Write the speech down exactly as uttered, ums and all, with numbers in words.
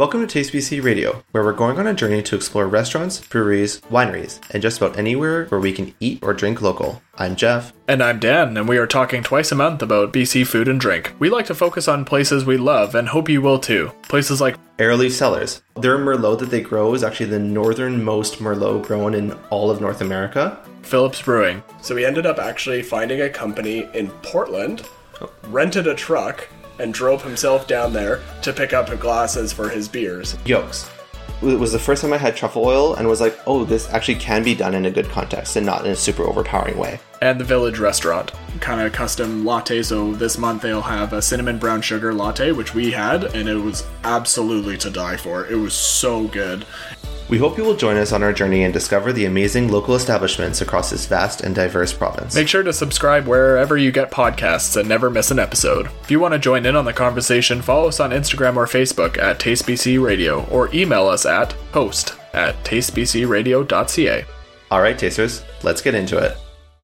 Welcome to Taste B C Radio, where we're going on a journey to explore restaurants, breweries, wineries, and just about anywhere where we can eat or drink local. I'm Jeff. And I'm Dan, and we are talking twice a month about B C food and drink. We like to focus on places we love, and hope you will too. Places like Arrowleaf Cellars. Their Merlot that they grow is actually the northernmost Merlot grown in all of North America. Phillips Brewing. So we ended up actually finding a company in Portland, rented a truck, and drove himself down there to pick up glasses for his beers. Yolks. It was the first time I had truffle oil and was like, oh, this actually can be done in a good context and not in a super overpowering way. And the Village Restaurant. Kind of custom latte, so this month they'll have a cinnamon brown sugar latte, which we had, and it was absolutely to die for. It was so good. We hope you will join us on our journey and discover the amazing local establishments across this vast and diverse province. Make sure to subscribe wherever you get podcasts and never miss an episode. If you want to join in on the conversation, follow us on Instagram or Facebook at Taste B C Radio or email us at host at taste b c radio dot c a. All right, tasters, let's get into it.